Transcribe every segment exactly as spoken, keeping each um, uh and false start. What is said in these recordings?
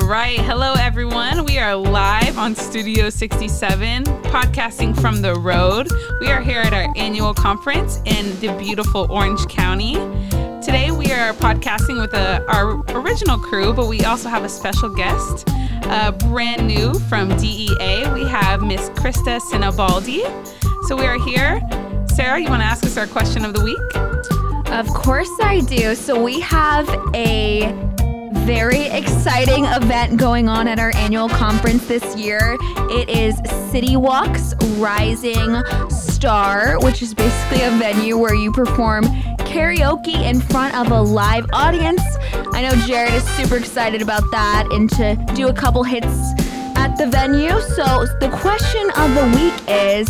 All right. Hello, everyone. We are live on Studio sixty-seven, podcasting from the road. We are here at our annual conference in the beautiful Orange County. Today, we are podcasting with uh, our original crew, but we also have a special guest, uh, brand new from D E A. We have Miss Krista Sinabaldi. So we are here. Sara, you want to ask us our question of the week? Of course I do. So we have a very exciting event going on at our annual conference this year. It is CityWalk's Rising Star, which is basically a venue where you perform karaoke in front of a live audience. I know Jared is super excited about that and to do a couple hits at the venue. So the question of the week is,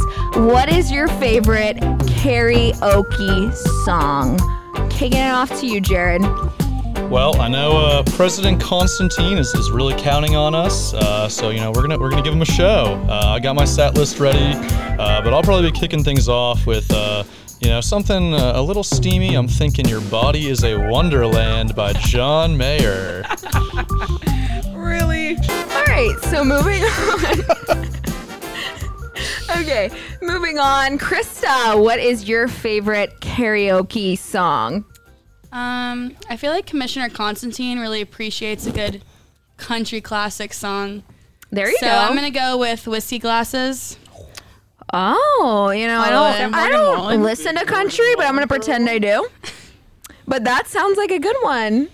what is your favorite karaoke song? Kicking it off to you, Jared. Well, I know uh, President Constantine is, is really counting on us, uh, so you know we're gonna we're gonna give him a show. Uh, I got my stat list ready, uh, but I'll probably be kicking things off with uh, you know something uh, a little steamy. I'm thinking "Your Body Is a Wonderland" by John Mayer. Really? All right. So moving on. Okay, moving on. Krista, what is your favorite karaoke song? Um, I feel like Commissioner Constantine really appreciates a good country classic song. There you so go. So I'm going to go with Whiskey Glasses. Oh, you know, I don't, I don't listen to country, but I'm going to pretend I do. But that sounds like a good one.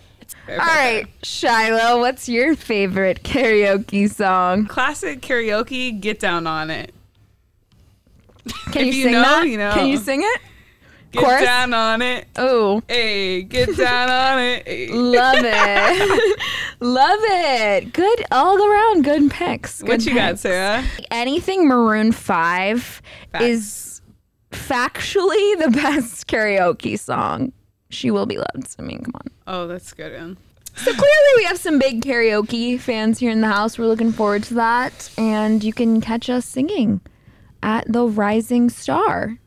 All right, Shiloh, what's your favorite karaoke song? Classic karaoke, Get Down on It. Can you, you sing know, that? You know. Can you sing it? Get Course. Down on it. Oh. Hey, get down on it. Hey. Love it. Love it. Good all around. Good picks. Good what picks. You got, Sarah? Anything Maroon five Facts. Is factually the best karaoke song. She Will Be Loved. I mean, come on. Oh, that's a good one. So clearly we have some big karaoke fans here in the house. We're looking forward to that. And you can catch us singing at the Rising Star.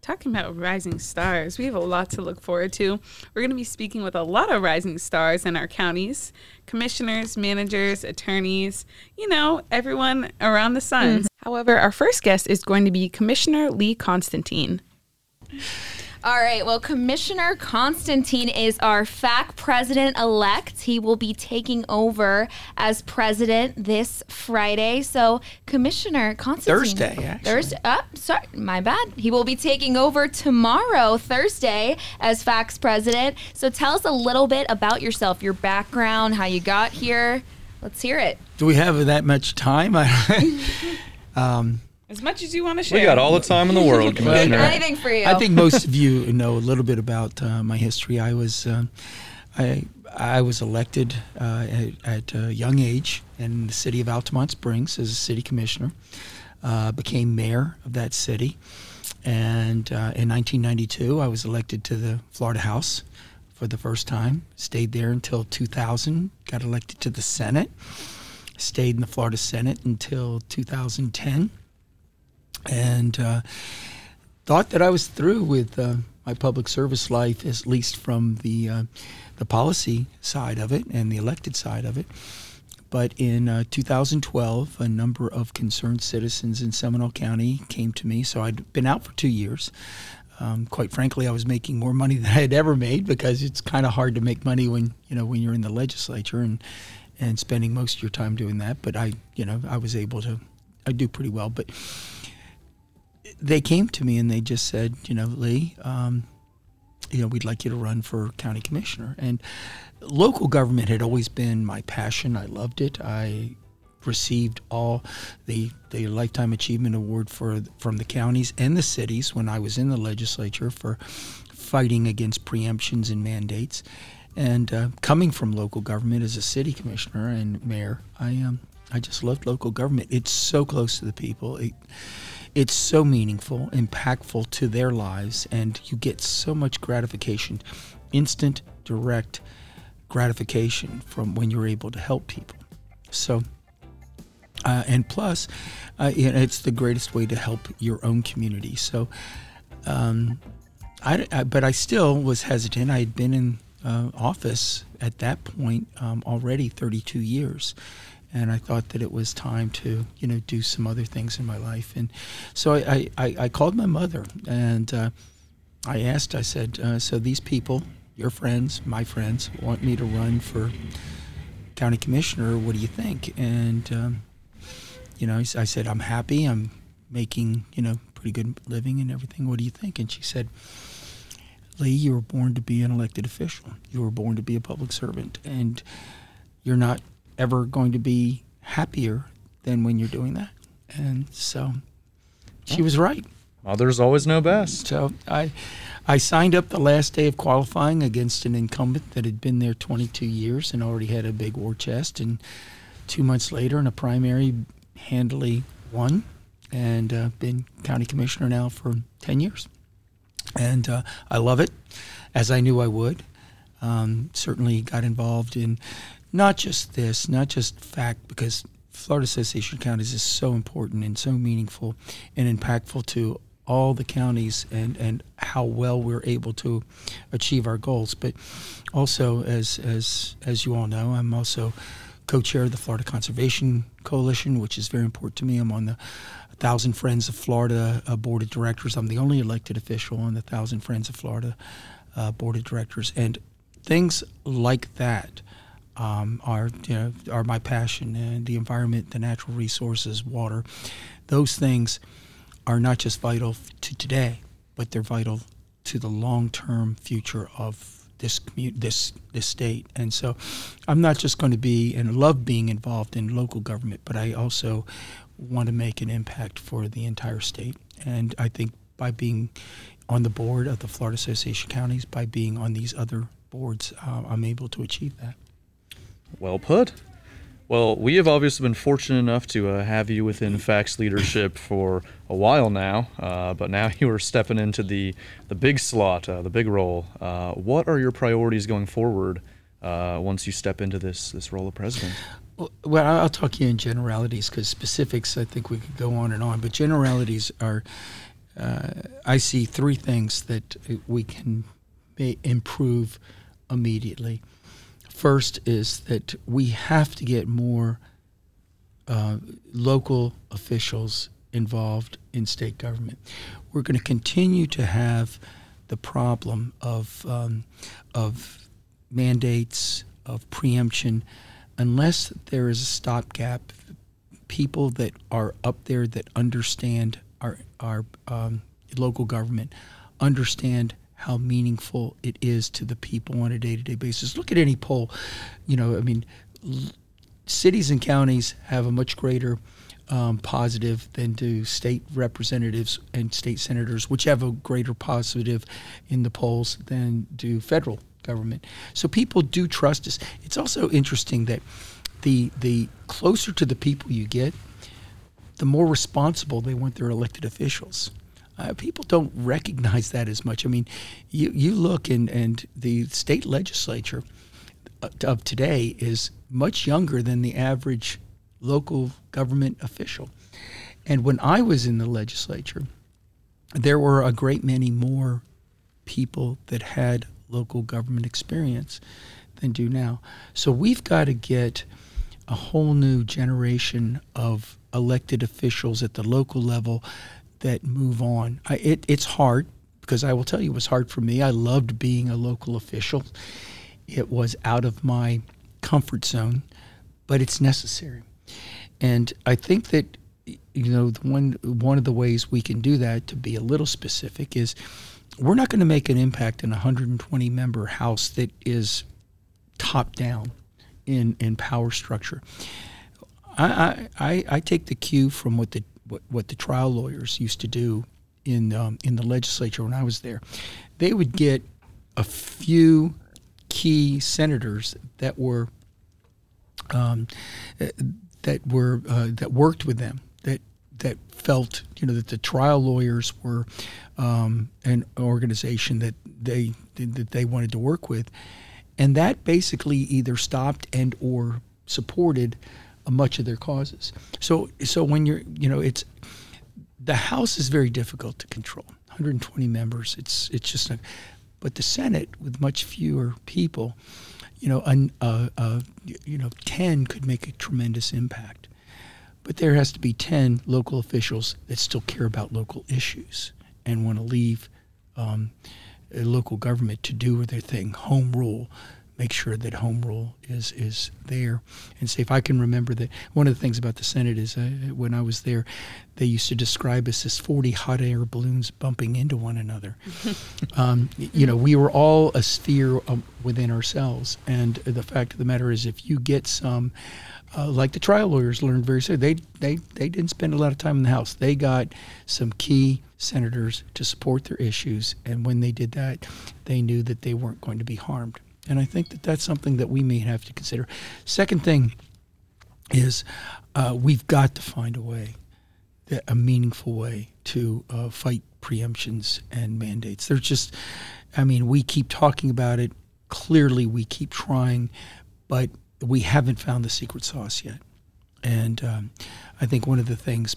Talking about rising stars, we have a lot to look forward to. We're going to be speaking with a lot of rising stars in our counties, commissioners, managers, attorneys, you know, everyone around the sun. Mm. However, our first guest is going to be Commissioner Lee Constantine. All right, well, Commissioner Constantine is our F A C president-elect. He will be taking over as president this Friday. So, Commissioner Constantine. Thursday, actually. Thursday. Oh, sorry, my bad. He will be taking over tomorrow, Thursday, as F A C's president. So, tell us a little bit about yourself, your background, how you got here. Let's hear it. Do we have that much time? um As much as you want to share. We got all the time in the world, Commissioner. Anything for you. I think most of you know a little bit about uh, my history. I was, uh, I, I was elected uh, at, at a young age in the city of Altamonte Springs as a city commissioner. Uh, became mayor of that city, and uh, in nineteen ninety-two, I was elected to the Florida House for the first time. Stayed there until two thousand. Got elected to the Senate. Stayed in the Florida Senate until two thousand ten. And uh, thought that I was through with uh, my public service life, at least from the uh, the policy side of it and the elected side of it. But in uh, two thousand twelve, a number of concerned citizens in Seminole County came to me. So I'd been out for two years. Um, quite frankly, I was making more money than I had ever made because it's kind of hard to make money when you know when you're in the legislature and and spending most of your time doing that. But I, you know, I was able to I do pretty well, but. They came to me and they just said, you know, Lee, um, you know, we'd like you to run for county commissioner. And local government had always been my passion. I loved it. I received all the the Lifetime Achievement Award for from the counties and the cities when I was in the legislature for fighting against preemptions and mandates. And uh, coming from local government as a city commissioner and mayor, I um, I just loved local government. It's so close to the people. It, It's so meaningful, impactful to their lives, and you get so much gratification, instant, direct gratification from when you're able to help people. So, uh, and plus, uh, it's the greatest way to help your own community. So, um, I, I, but I still was hesitant. I had been in uh, office at that point um, already thirty-two years. And I thought that it was time to, you know, do some other things in my life. And so I, I, I called my mother and uh, I asked, I said, uh, so these people, your friends, my friends, want me to run for county commissioner. What do you think? And, um, you know, I said, I'm happy. I'm making, you know, pretty good living and everything. What do you think? And she said, Lee, you were born to be an elected official. You were born to be a public servant. And you're not ever going to be happier than when you're doing that. And so she was right. Mothers always know best. So I I signed up the last day of qualifying against an incumbent that had been there twenty-two years and already had a big war chest. And two months later in a primary, handily won and uh, been county commissioner now for ten years. And uh, I love it, as I knew I would. Um, certainly got involved in not just this, not just fact, because Florida Association of Counties is so important and so meaningful and impactful to all the counties and, and how well we're able to achieve our goals. But also, as as as you all know, I'm also co-chair of the Florida Conservation Coalition, which is very important to me. I'm on the one thousand Friends of Florida uh, Board of Directors. I'm the only elected official on the one thousand Friends of Florida uh, Board of Directors. And things like that Um, are you know, are my passion, and the environment, the natural resources, water. Those things are not just vital to today, but they're vital to the long-term future of this commu- this this state. And so, I'm not just going to be and love being involved in local government, but I also want to make an impact for the entire state. And I think by being on the board of the Florida Association of Counties, by being on these other boards, uh, I'm able to achieve that. Well put. Well, we have obviously been fortunate enough to uh, have you within F A C's leadership for a while now, uh, but now you are stepping into the, the big slot, uh, the big role. Uh, what are your priorities going forward uh, once you step into this, this role of president? Well, well I'll talk to you in generalities, because specifics, I think we could go on and on, but generalities are, uh, I see three things that we can improve immediately. First is that we have to get more uh, local officials involved in state government. We're going to continue to have the problem of um, of mandates, of preemption, unless there is a stopgap. People that are up there that understand our our um, local government understand how meaningful it is to the people on a day-to-day basis. Look at any poll. You know, I mean, l- cities and counties have a much greater um, positive than do state representatives and state senators, which have a greater positive in the polls than do federal government. So people do trust us. It's also interesting that the the closer to the people you get, the more responsible they want their elected officials. Uh, people don't recognize that as much. I mean, you, you look and, and the state legislature of today is much younger than the average local government official. And when I was in the legislature, there were a great many more people that had local government experience than do now. So we've got to get a whole new generation of elected officials at the local level that move on. I, it, it's hard, because I will tell you it was hard for me. I loved being a local official. It was out of my comfort zone, but it's necessary. And I think that, you know, the one, one of the ways we can do that, to be a little specific, is we're not going to make an impact in a one hundred twenty member house that is top down in, in power structure. I, I, I take the cue from what the What, what the trial lawyers used to do in um, in the legislature when I was there. They would get a few key senators that were um, that were uh, that worked with them, that that felt you know that the trial lawyers were um, an organization that they that they wanted to work with, and that basically either stopped and or supported much of their causes. So so when you're, you know, it's, the House is very difficult to control. one hundred twenty members, it's it's just, a, But the Senate, with much fewer people, you know, un, uh, uh, you know, ten could make a tremendous impact. But there has to be ten local officials that still care about local issues and want to leave um, a local government to do their thing, home rule. Make sure that home rule is, is there. And see if I can remember that. One of the things about the Senate is uh, when I was there, they used to describe us as forty hot air balloons bumping into one another. um, you know, we were all a sphere um, within ourselves. And the fact of the matter is, if you get some, uh, like the trial lawyers learned very soon, they, they, they didn't spend a lot of time in the House. They got some key senators to support their issues. And when they did that, they knew that they weren't going to be harmed. And I think that that's something that we may have to consider. Second thing is uh, we've got to find a way, that, a meaningful way to uh, fight preemptions and mandates. There's just, I mean, we keep talking about it. Clearly, we keep trying, but we haven't found the secret sauce yet. And um, I think one of the things,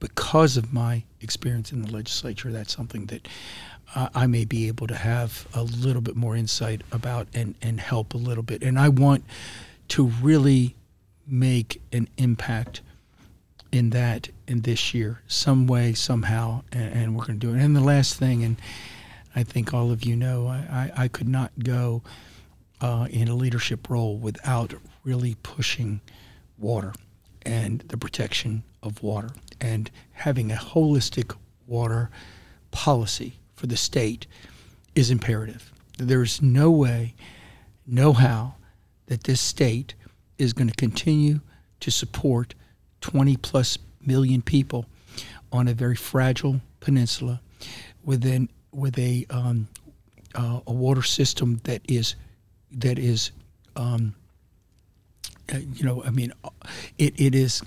because of my experience in the legislature, that's something that uh, I may be able to have a little bit more insight about and, and help a little bit. And I want to really make an impact in that in this year, some way, somehow, and, and we're going to do it. And the last thing, and I think all of you know, I, I, I could not go uh, in a leadership role without really pushing water and the protection of water, and having a holistic water policy for the state is imperative. There's no way, no how, that this state is going to continue to support twenty plus million people on a very fragile peninsula within with a um, uh, a water system that is that is um, uh, you know I mean it it is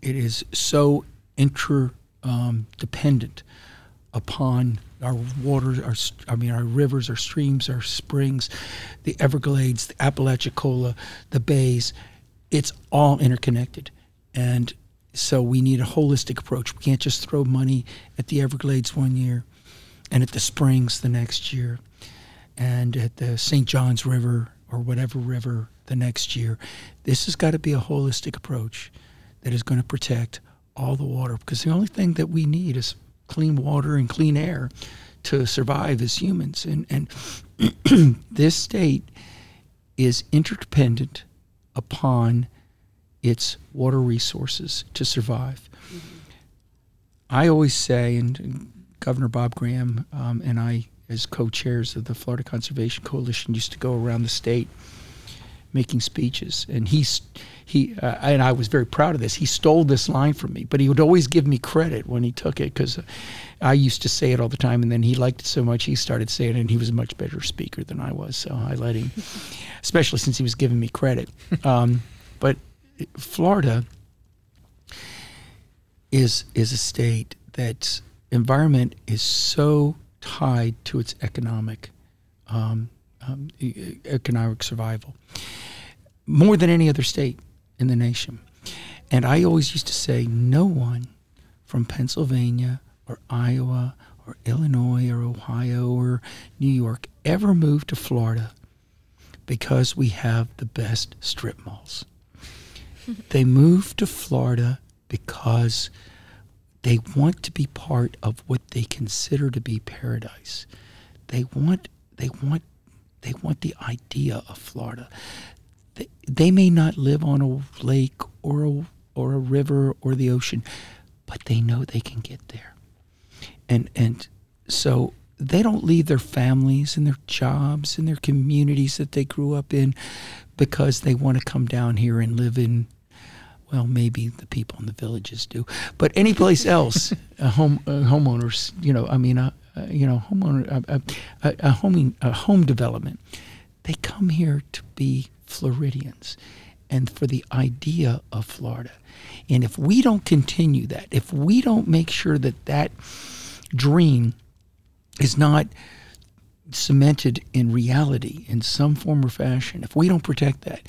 it is so interdependent um, upon our waters, our I mean, our rivers, our streams, our springs, the Everglades, the Apalachicola, the bays. It's all interconnected, and so we need a holistic approach. We can't just throw money at the Everglades one year, and at the springs the next year, and at the Saint Johns River or whatever river the next year. This has got to be a holistic approach that is going to protect all the water, because the only thing that we need is clean water and clean air to survive as humans. And, and this state is interdependent upon its water resources to survive. Mm-hmm. I always say, and Governor Bob Graham um, and I, as co-chairs of the Florida Conservation Coalition, used to go around the state making speeches, and he's he uh, and I was very proud of this. He stole this line from me, but he would always give me credit when he took it, because I used to say it all the time, and then he liked it so much he started saying it, and he was a much better speaker than I was, so I let him, especially since he was giving me credit. Um, but Florida is is a state that's environment is so tied to its economic um Um, economic survival, more than any other state in the nation. And I always used to say, no one from Pennsylvania or Iowa or Illinois or Ohio or New York ever moved to Florida because we have the best strip malls. They move to Florida because they want to be part of what they consider to be paradise. They want, they want They want the idea of Florida. They, they may not live on a lake or a, or a river or the ocean, but they know they can get there. And and so they don't leave their families and their jobs and their communities that they grew up in because they want to come down here and live in, well, maybe the people in the villages do, but any place else, uh, home uh, homeowners, you know, I mean, uh, Uh, you know, homeowner, a, a, a home, a home development. They come here to be Floridians, and for the idea of Florida. And if we don't continue that, if we don't make sure that that dream is not cemented in reality in some form or fashion, if we don't protect that,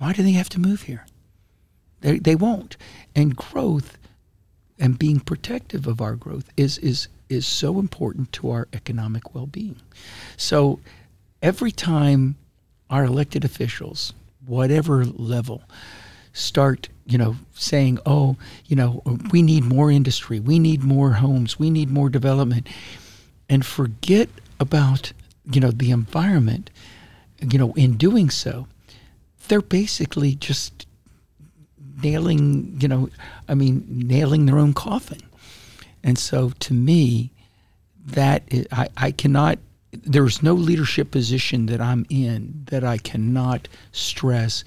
why do they have to move here? They they won't. And growth and being protective of our growth is is is so important to our economic well-being. So every time our elected officials, whatever level, start, you know, saying, oh, you know, we need more industry, we need more homes, we need more development, and forget about, you know, the environment, you know, in doing so, they're basically just nailing, you know, I mean, nailing their own coffin. And so to me, that is, I, I cannot, there's no leadership position that I'm in that I cannot stress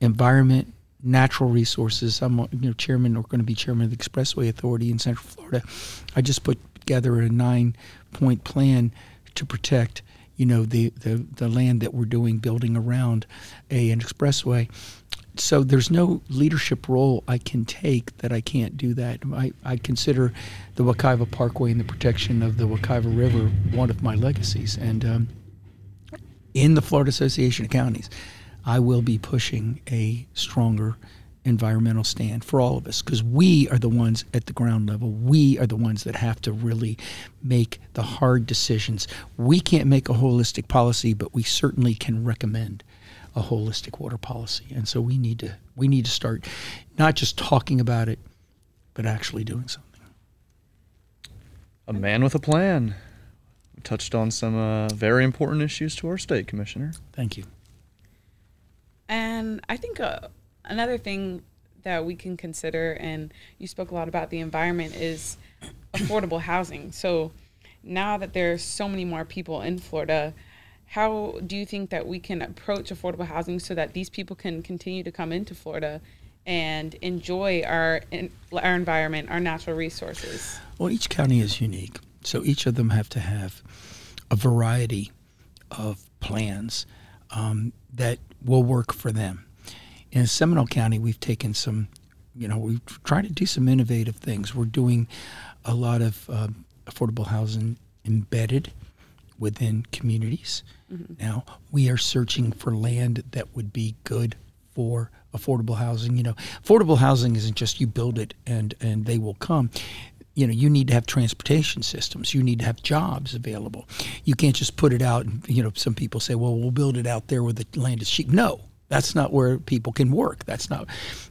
environment, natural resources. I'm, you know, chairman or going to be chairman of the Expressway Authority in Central Florida. I just put together a nine-point plan to protect, you know, the, the, the land that we're doing building around a, an expressway. So there's no leadership role I can take that I can't do that. I, I consider the Wekiva Parkway and the protection of the Wekiva River one of my legacies. And um, in the Florida Association of Counties, I will be pushing a stronger environmental stand for all of us, because we are the ones at the ground level. We are the ones that have to really make the hard decisions. We can't make a holistic policy, but we certainly can recommend a holistic water policy. And so we need to we need to start not just talking about it, but actually doing something. A man with a plan. We touched on some uh, very important issues to our state, Commissioner. Thank you. And I think uh, another thing that we can consider, and you spoke a lot about the environment, is affordable housing. So now that there's so many more people in Florida, how do you think that we can approach affordable housing so that these people can continue to come into Florida and enjoy our our environment, our natural resources? Well, each county is unique, so each of them have to have a variety of plans um, that will work for them. In Seminole County, we've taken some, you know, we've tried to do some innovative things. We're doing a lot of uh, affordable housing embedded within communities. Mm-hmm. Now we are searching for land that would be good for affordable housing. You know, affordable housing isn't just you build it and, and they will come. You know, you need to have transportation systems. You need to have jobs available. You can't just put it out. And, you know, some people say, well, we'll build it out there where the land is cheap. No, that's not where people can work. That's not,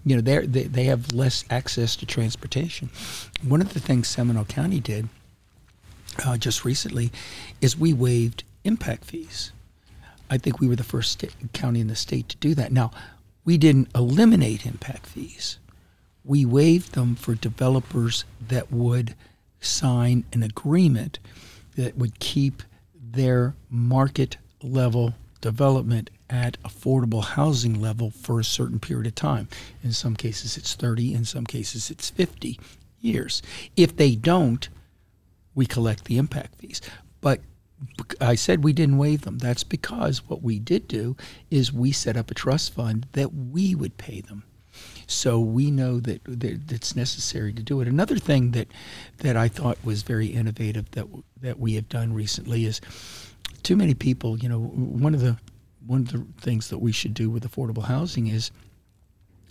you know, they they have less access to transportation. One of the things Seminole County did Uh, just recently is we waived impact fees. I think we were the first state, county in the state to do that. Now, we didn't eliminate impact fees. We waived them for developers that would sign an agreement that would keep their market level development at affordable housing level for a certain period of time. In some cases it's thirty, in some cases it's fifty years. If they don't, we collect the impact fees. But I said we didn't waive them. That's because what we did do is we set up a trust fund that we would pay them. So we know that it's necessary to do it. Another thing that, that I thought was very innovative that that we have done recently is too many people, you know, one of the one of the things that we should do with affordable housing is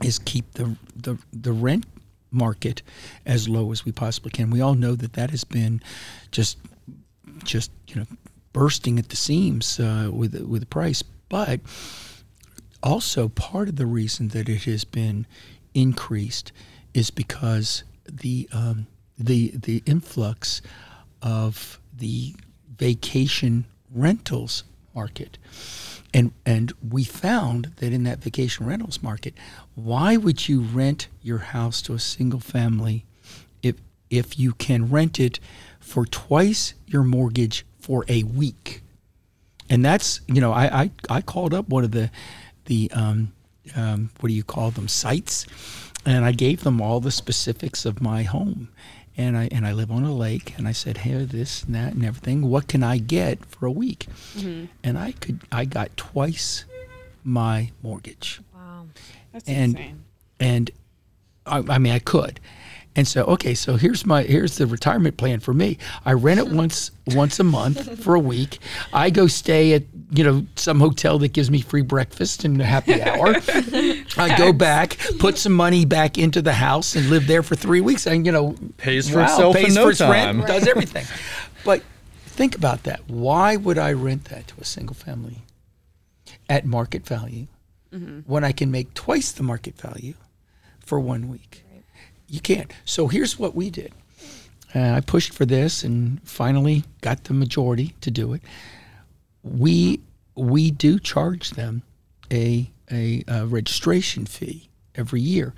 is keep the the, the rent market as low as we possibly can. We all know that that has been just, just you know, bursting at the seams uh, with with the price. But also part of the reason that it has been increased is because the um, the the influx of the vacation rentals market, and and we found that in that vacation rentals market, why would you rent your house to a single family if if you can rent it for twice your mortgage for a week? And that's, you know, I I, I called up one of the the um, um, what do you call them, sites, and I gave them all the specifics of my home, and I and I live on a lake, and I said, hey, this and that and everything, what can I get for a week? Mm-hmm. And I could I got twice my mortgage. Wow, that's and, insane. And I, I mean I could, and so okay, so here's my here's the retirement plan for me. I rent it once once a month for a week. I go stay at you know, some hotel that gives me free breakfast and a happy hour. I go back, put some money back into the house and live there for three weeks. And, you know, pays for wow, itself pays in no for its time. Rent, right. Does everything. But think about that. Why would I rent that to a single family at market value mm-hmm. when I can make twice the market value for one week? Right. You can't. So here's what we did. Uh, I pushed for this and finally got the majority to do it. We we do charge them a a, a registration fee every year.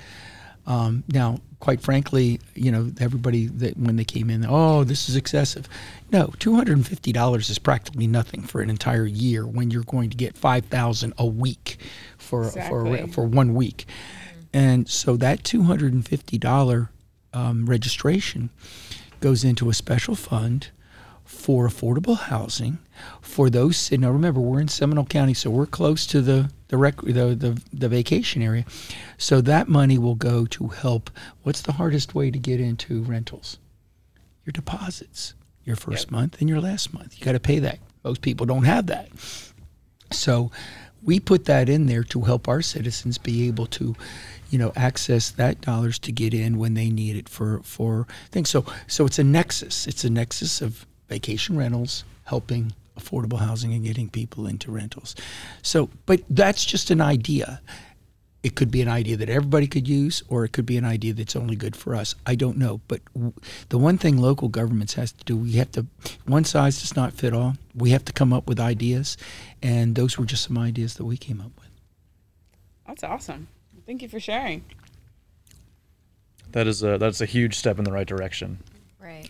Um, now, quite frankly, you know, everybody that when they came in, oh, this is excessive. No, two hundred fifty dollars is practically nothing for an entire year when you're going to get five thousand dollars a week for exactly. for for one week, mm-hmm. and so that two hundred fifty dollars um, registration goes into a special fund for affordable housing for those. Now remember, we're in Seminole County, so we're close to the the, rec, the the the vacation area. So that money will go to help. What's the hardest way to get into rentals? Your deposits, your first yep. month and your last month. You got to pay that. Most people don't have that. So we put that in there to help our citizens be able to, you know, access that dollars to get in when they need it for for things. So so it's a nexus. It's a nexus of vacation rentals, helping affordable housing and getting people into rentals. So, but that's just an idea. It could be an idea that everybody could use, or it could be an idea that's only good for us. I don't know. But w- the one thing local governments has to do, we have to, one size does not fit all. We have to come up with ideas. And those were just some ideas that we came up with. That's awesome. Thank you for sharing. That is a, that's a huge step in the right direction. Right.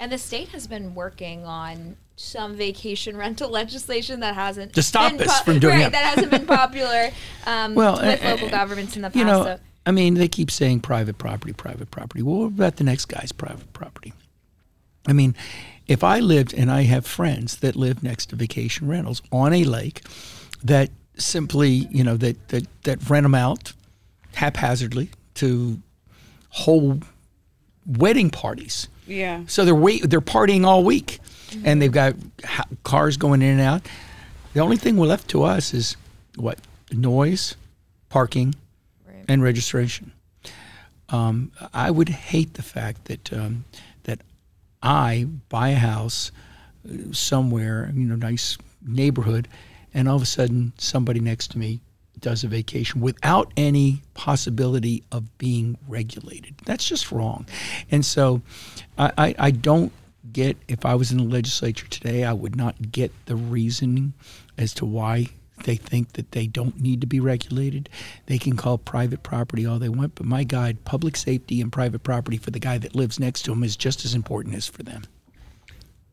And the state has been working on some vacation rental legislation that hasn't to stop us po- from doing right, it. That hasn't been popular um, well, with uh, local uh, governments in the past. You know, so. I mean, they keep saying private property, private property. Well, what about the next guy's private property? I mean, if I lived, and I have friends that live next to vacation rentals on a lake that simply, you know, that that, that rent them out haphazardly to whole wedding parties. Yeah. So they're wait, they're partying all week, mm-hmm. and they've got ha- cars going in and out. The only thing we're left to us is what? Noise, parking, right. and registration. Um, I would hate the fact that um, that I buy a house somewhere, you know, nice neighborhood, and all of a sudden somebody next to me does a vacation without any possibility of being regulated. That's just wrong. And so I, I, I don't get, if I was in the legislature today, I would not get the reasoning as to why they think that they don't need to be regulated. They can call private property all they want, but my God, public safety and private property for the guy that lives next to them is just as important as for them.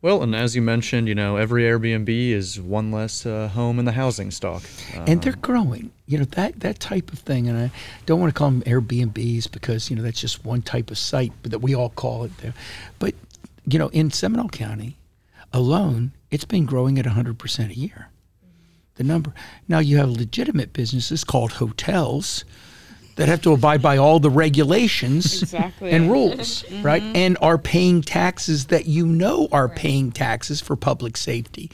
Well, and as you mentioned, you know, every Airbnb is one less uh, home in the housing stock. Um, and they're growing, you know, that, that type of thing. And I don't want to call them Airbnbs because, you know, that's just one type of site that we all call it there. But, you know, in Seminole County alone, it's been growing at one hundred percent a year, the number. Now you have legitimate businesses called hotels that have to abide by all the regulations exactly. and rules, mm-hmm. right? And are paying taxes that you know are right. paying taxes for public safety.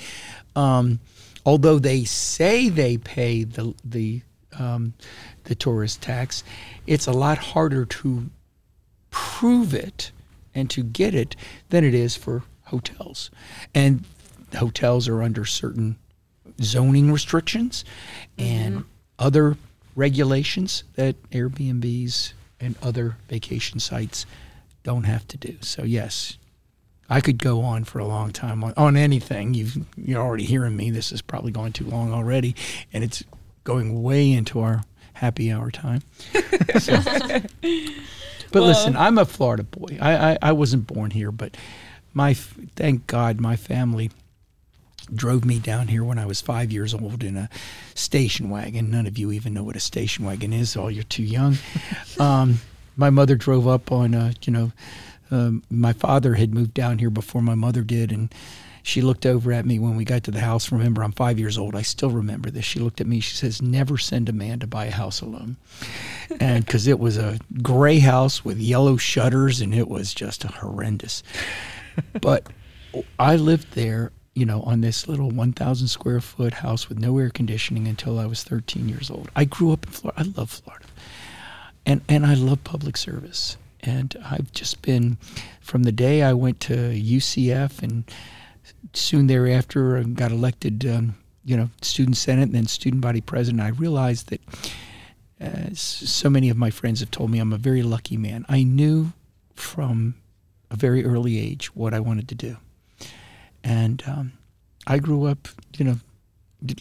Um, although they say they pay the the um, the tourist tax, it's a lot harder to prove it and to get it than it is for hotels. And hotels are under certain zoning restrictions and mm-hmm. other regulations that Airbnbs and other vacation sites don't have to do. So yes, I could go on for a long time on, on anything. You've, you're already hearing me. This is probably going too long already, and it's going way into our happy hour time. So. But well, listen, I'm a Florida boy. I, I, I wasn't born here, but my thank God my family drove me down here when I was five years old in a station wagon. None of you even know what a station wagon is. Oh, you're too young. Um, my mother drove up on, a, you know, um, my father had moved down here before my mother did, and she looked over at me when we got to the house. Remember, I'm five years old. I still remember this. She looked at me. She says, never send a man to buy a house alone. And because it was a gray house with yellow shutters, and it was just horrendous. But I lived there. you know, on this little one thousand square foot house with no air conditioning until I was thirteen years old. I grew up in Florida. I love Florida. And and I love public service. And I've just been, from the day I went to U C F and soon thereafter I got elected, um, you know, student senate and then student body president, I realized that uh, so many of my friends have told me I'm a very lucky man. I knew from a very early age what I wanted to do. And um, I grew up, you know,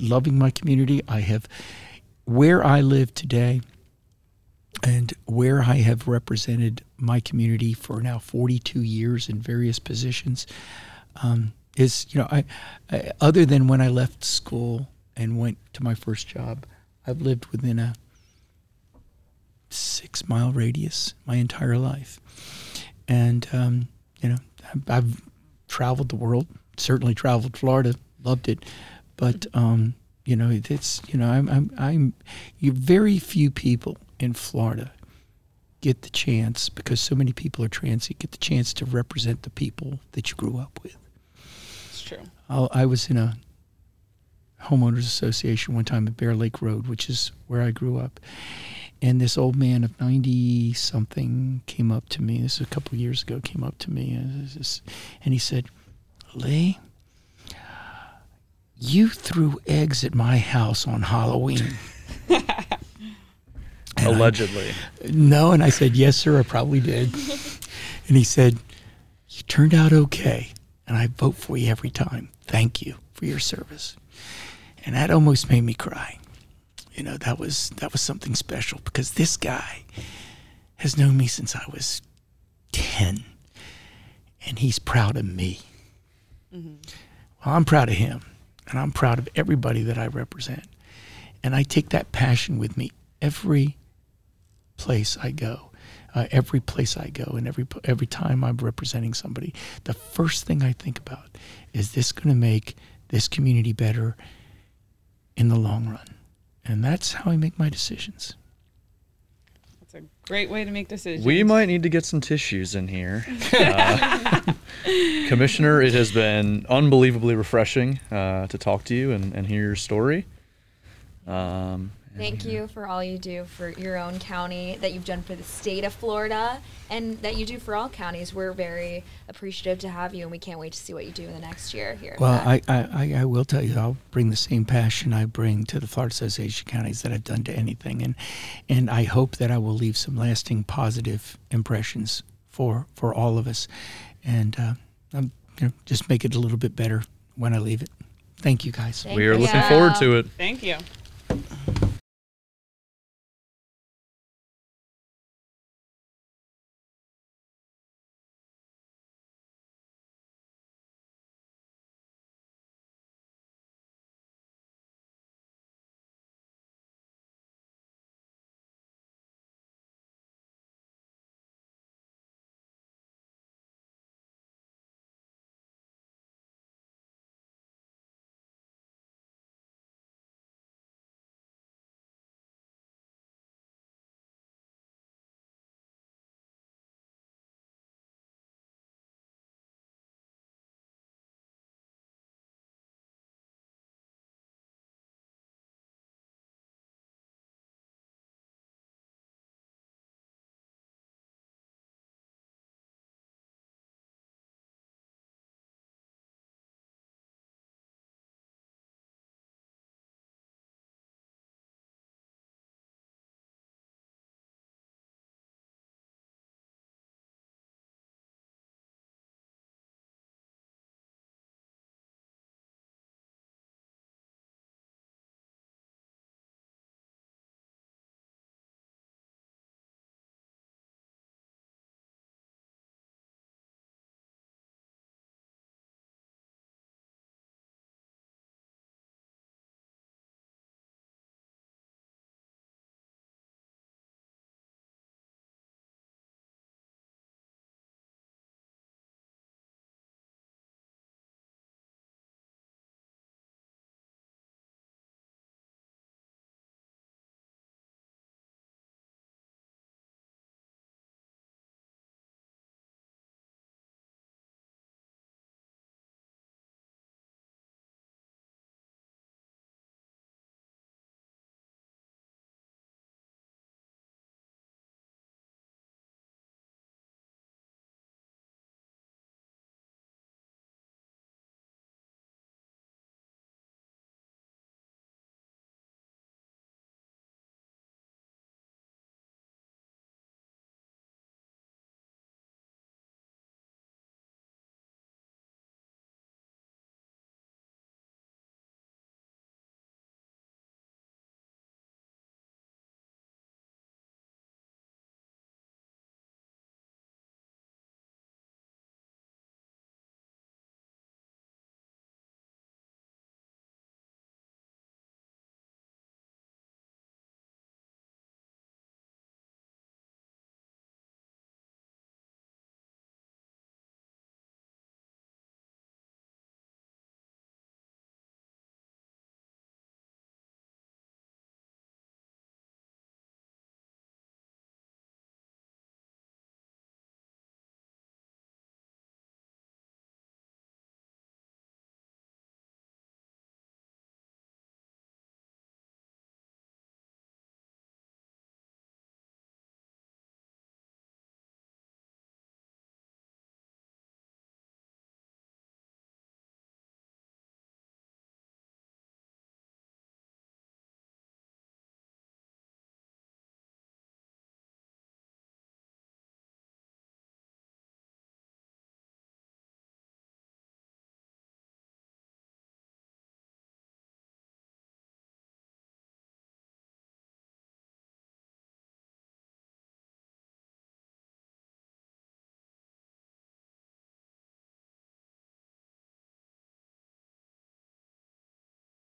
loving my community. I have, where I live today, and where I have represented my community for now forty-two years in various positions, um, is, you know, I, I other than when I left school and went to my first job, I've lived within a six-mile radius my entire life. And, um, you know, I've traveled the world, certainly traveled Florida, loved it, but, um, you know, it's, you know, I'm, I'm, I'm you very few people in Florida get the chance, because so many people are transient, get the chance to represent the people that you grew up with. It's true. I'll, I was in a homeowners association one time at Bear Lake Road, which is where I grew up, and this old man of ninety something came up to me, this was a couple of years ago, came up to me and he said, "Lee, you threw eggs at my house on Halloween." And allegedly. I, no, and I said, "Yes, sir, I probably did." And he said, "You turned out okay, and I vote for you every time. Thank you for your service." And that almost made me cry. You know, that was that was something special, because this guy has known me since I was ten, and he's proud of me. Mm-hmm. Well, I'm proud of him, and I'm proud of everybody that I represent. And I take that passion with me every place I go, uh, every place I go, and every every time I'm representing somebody, the first thing I think about is, this going to make this community better in the long run? And that's how I make my decisions. That's a great way to make decisions. We might need to get some tissues in here. Uh, Commissioner, it has been unbelievably refreshing uh, to talk to you and, and hear your story. Um, Thank you for all you do for your own county, that you've done for the state of Florida, and that you do for all counties. We're very appreciative to have you, and we can't wait to see what you do in the next year here. Well, I, I, I will tell you, I'll bring the same passion I bring to the Florida Association of Counties that I've done to anything, and and I hope that I will leave some lasting positive impressions for, for all of us, and uh, I'm, you know, just make it a little bit better when I leave it. Thank you, guys. Thank we are you. looking yeah. forward to it. Thank you.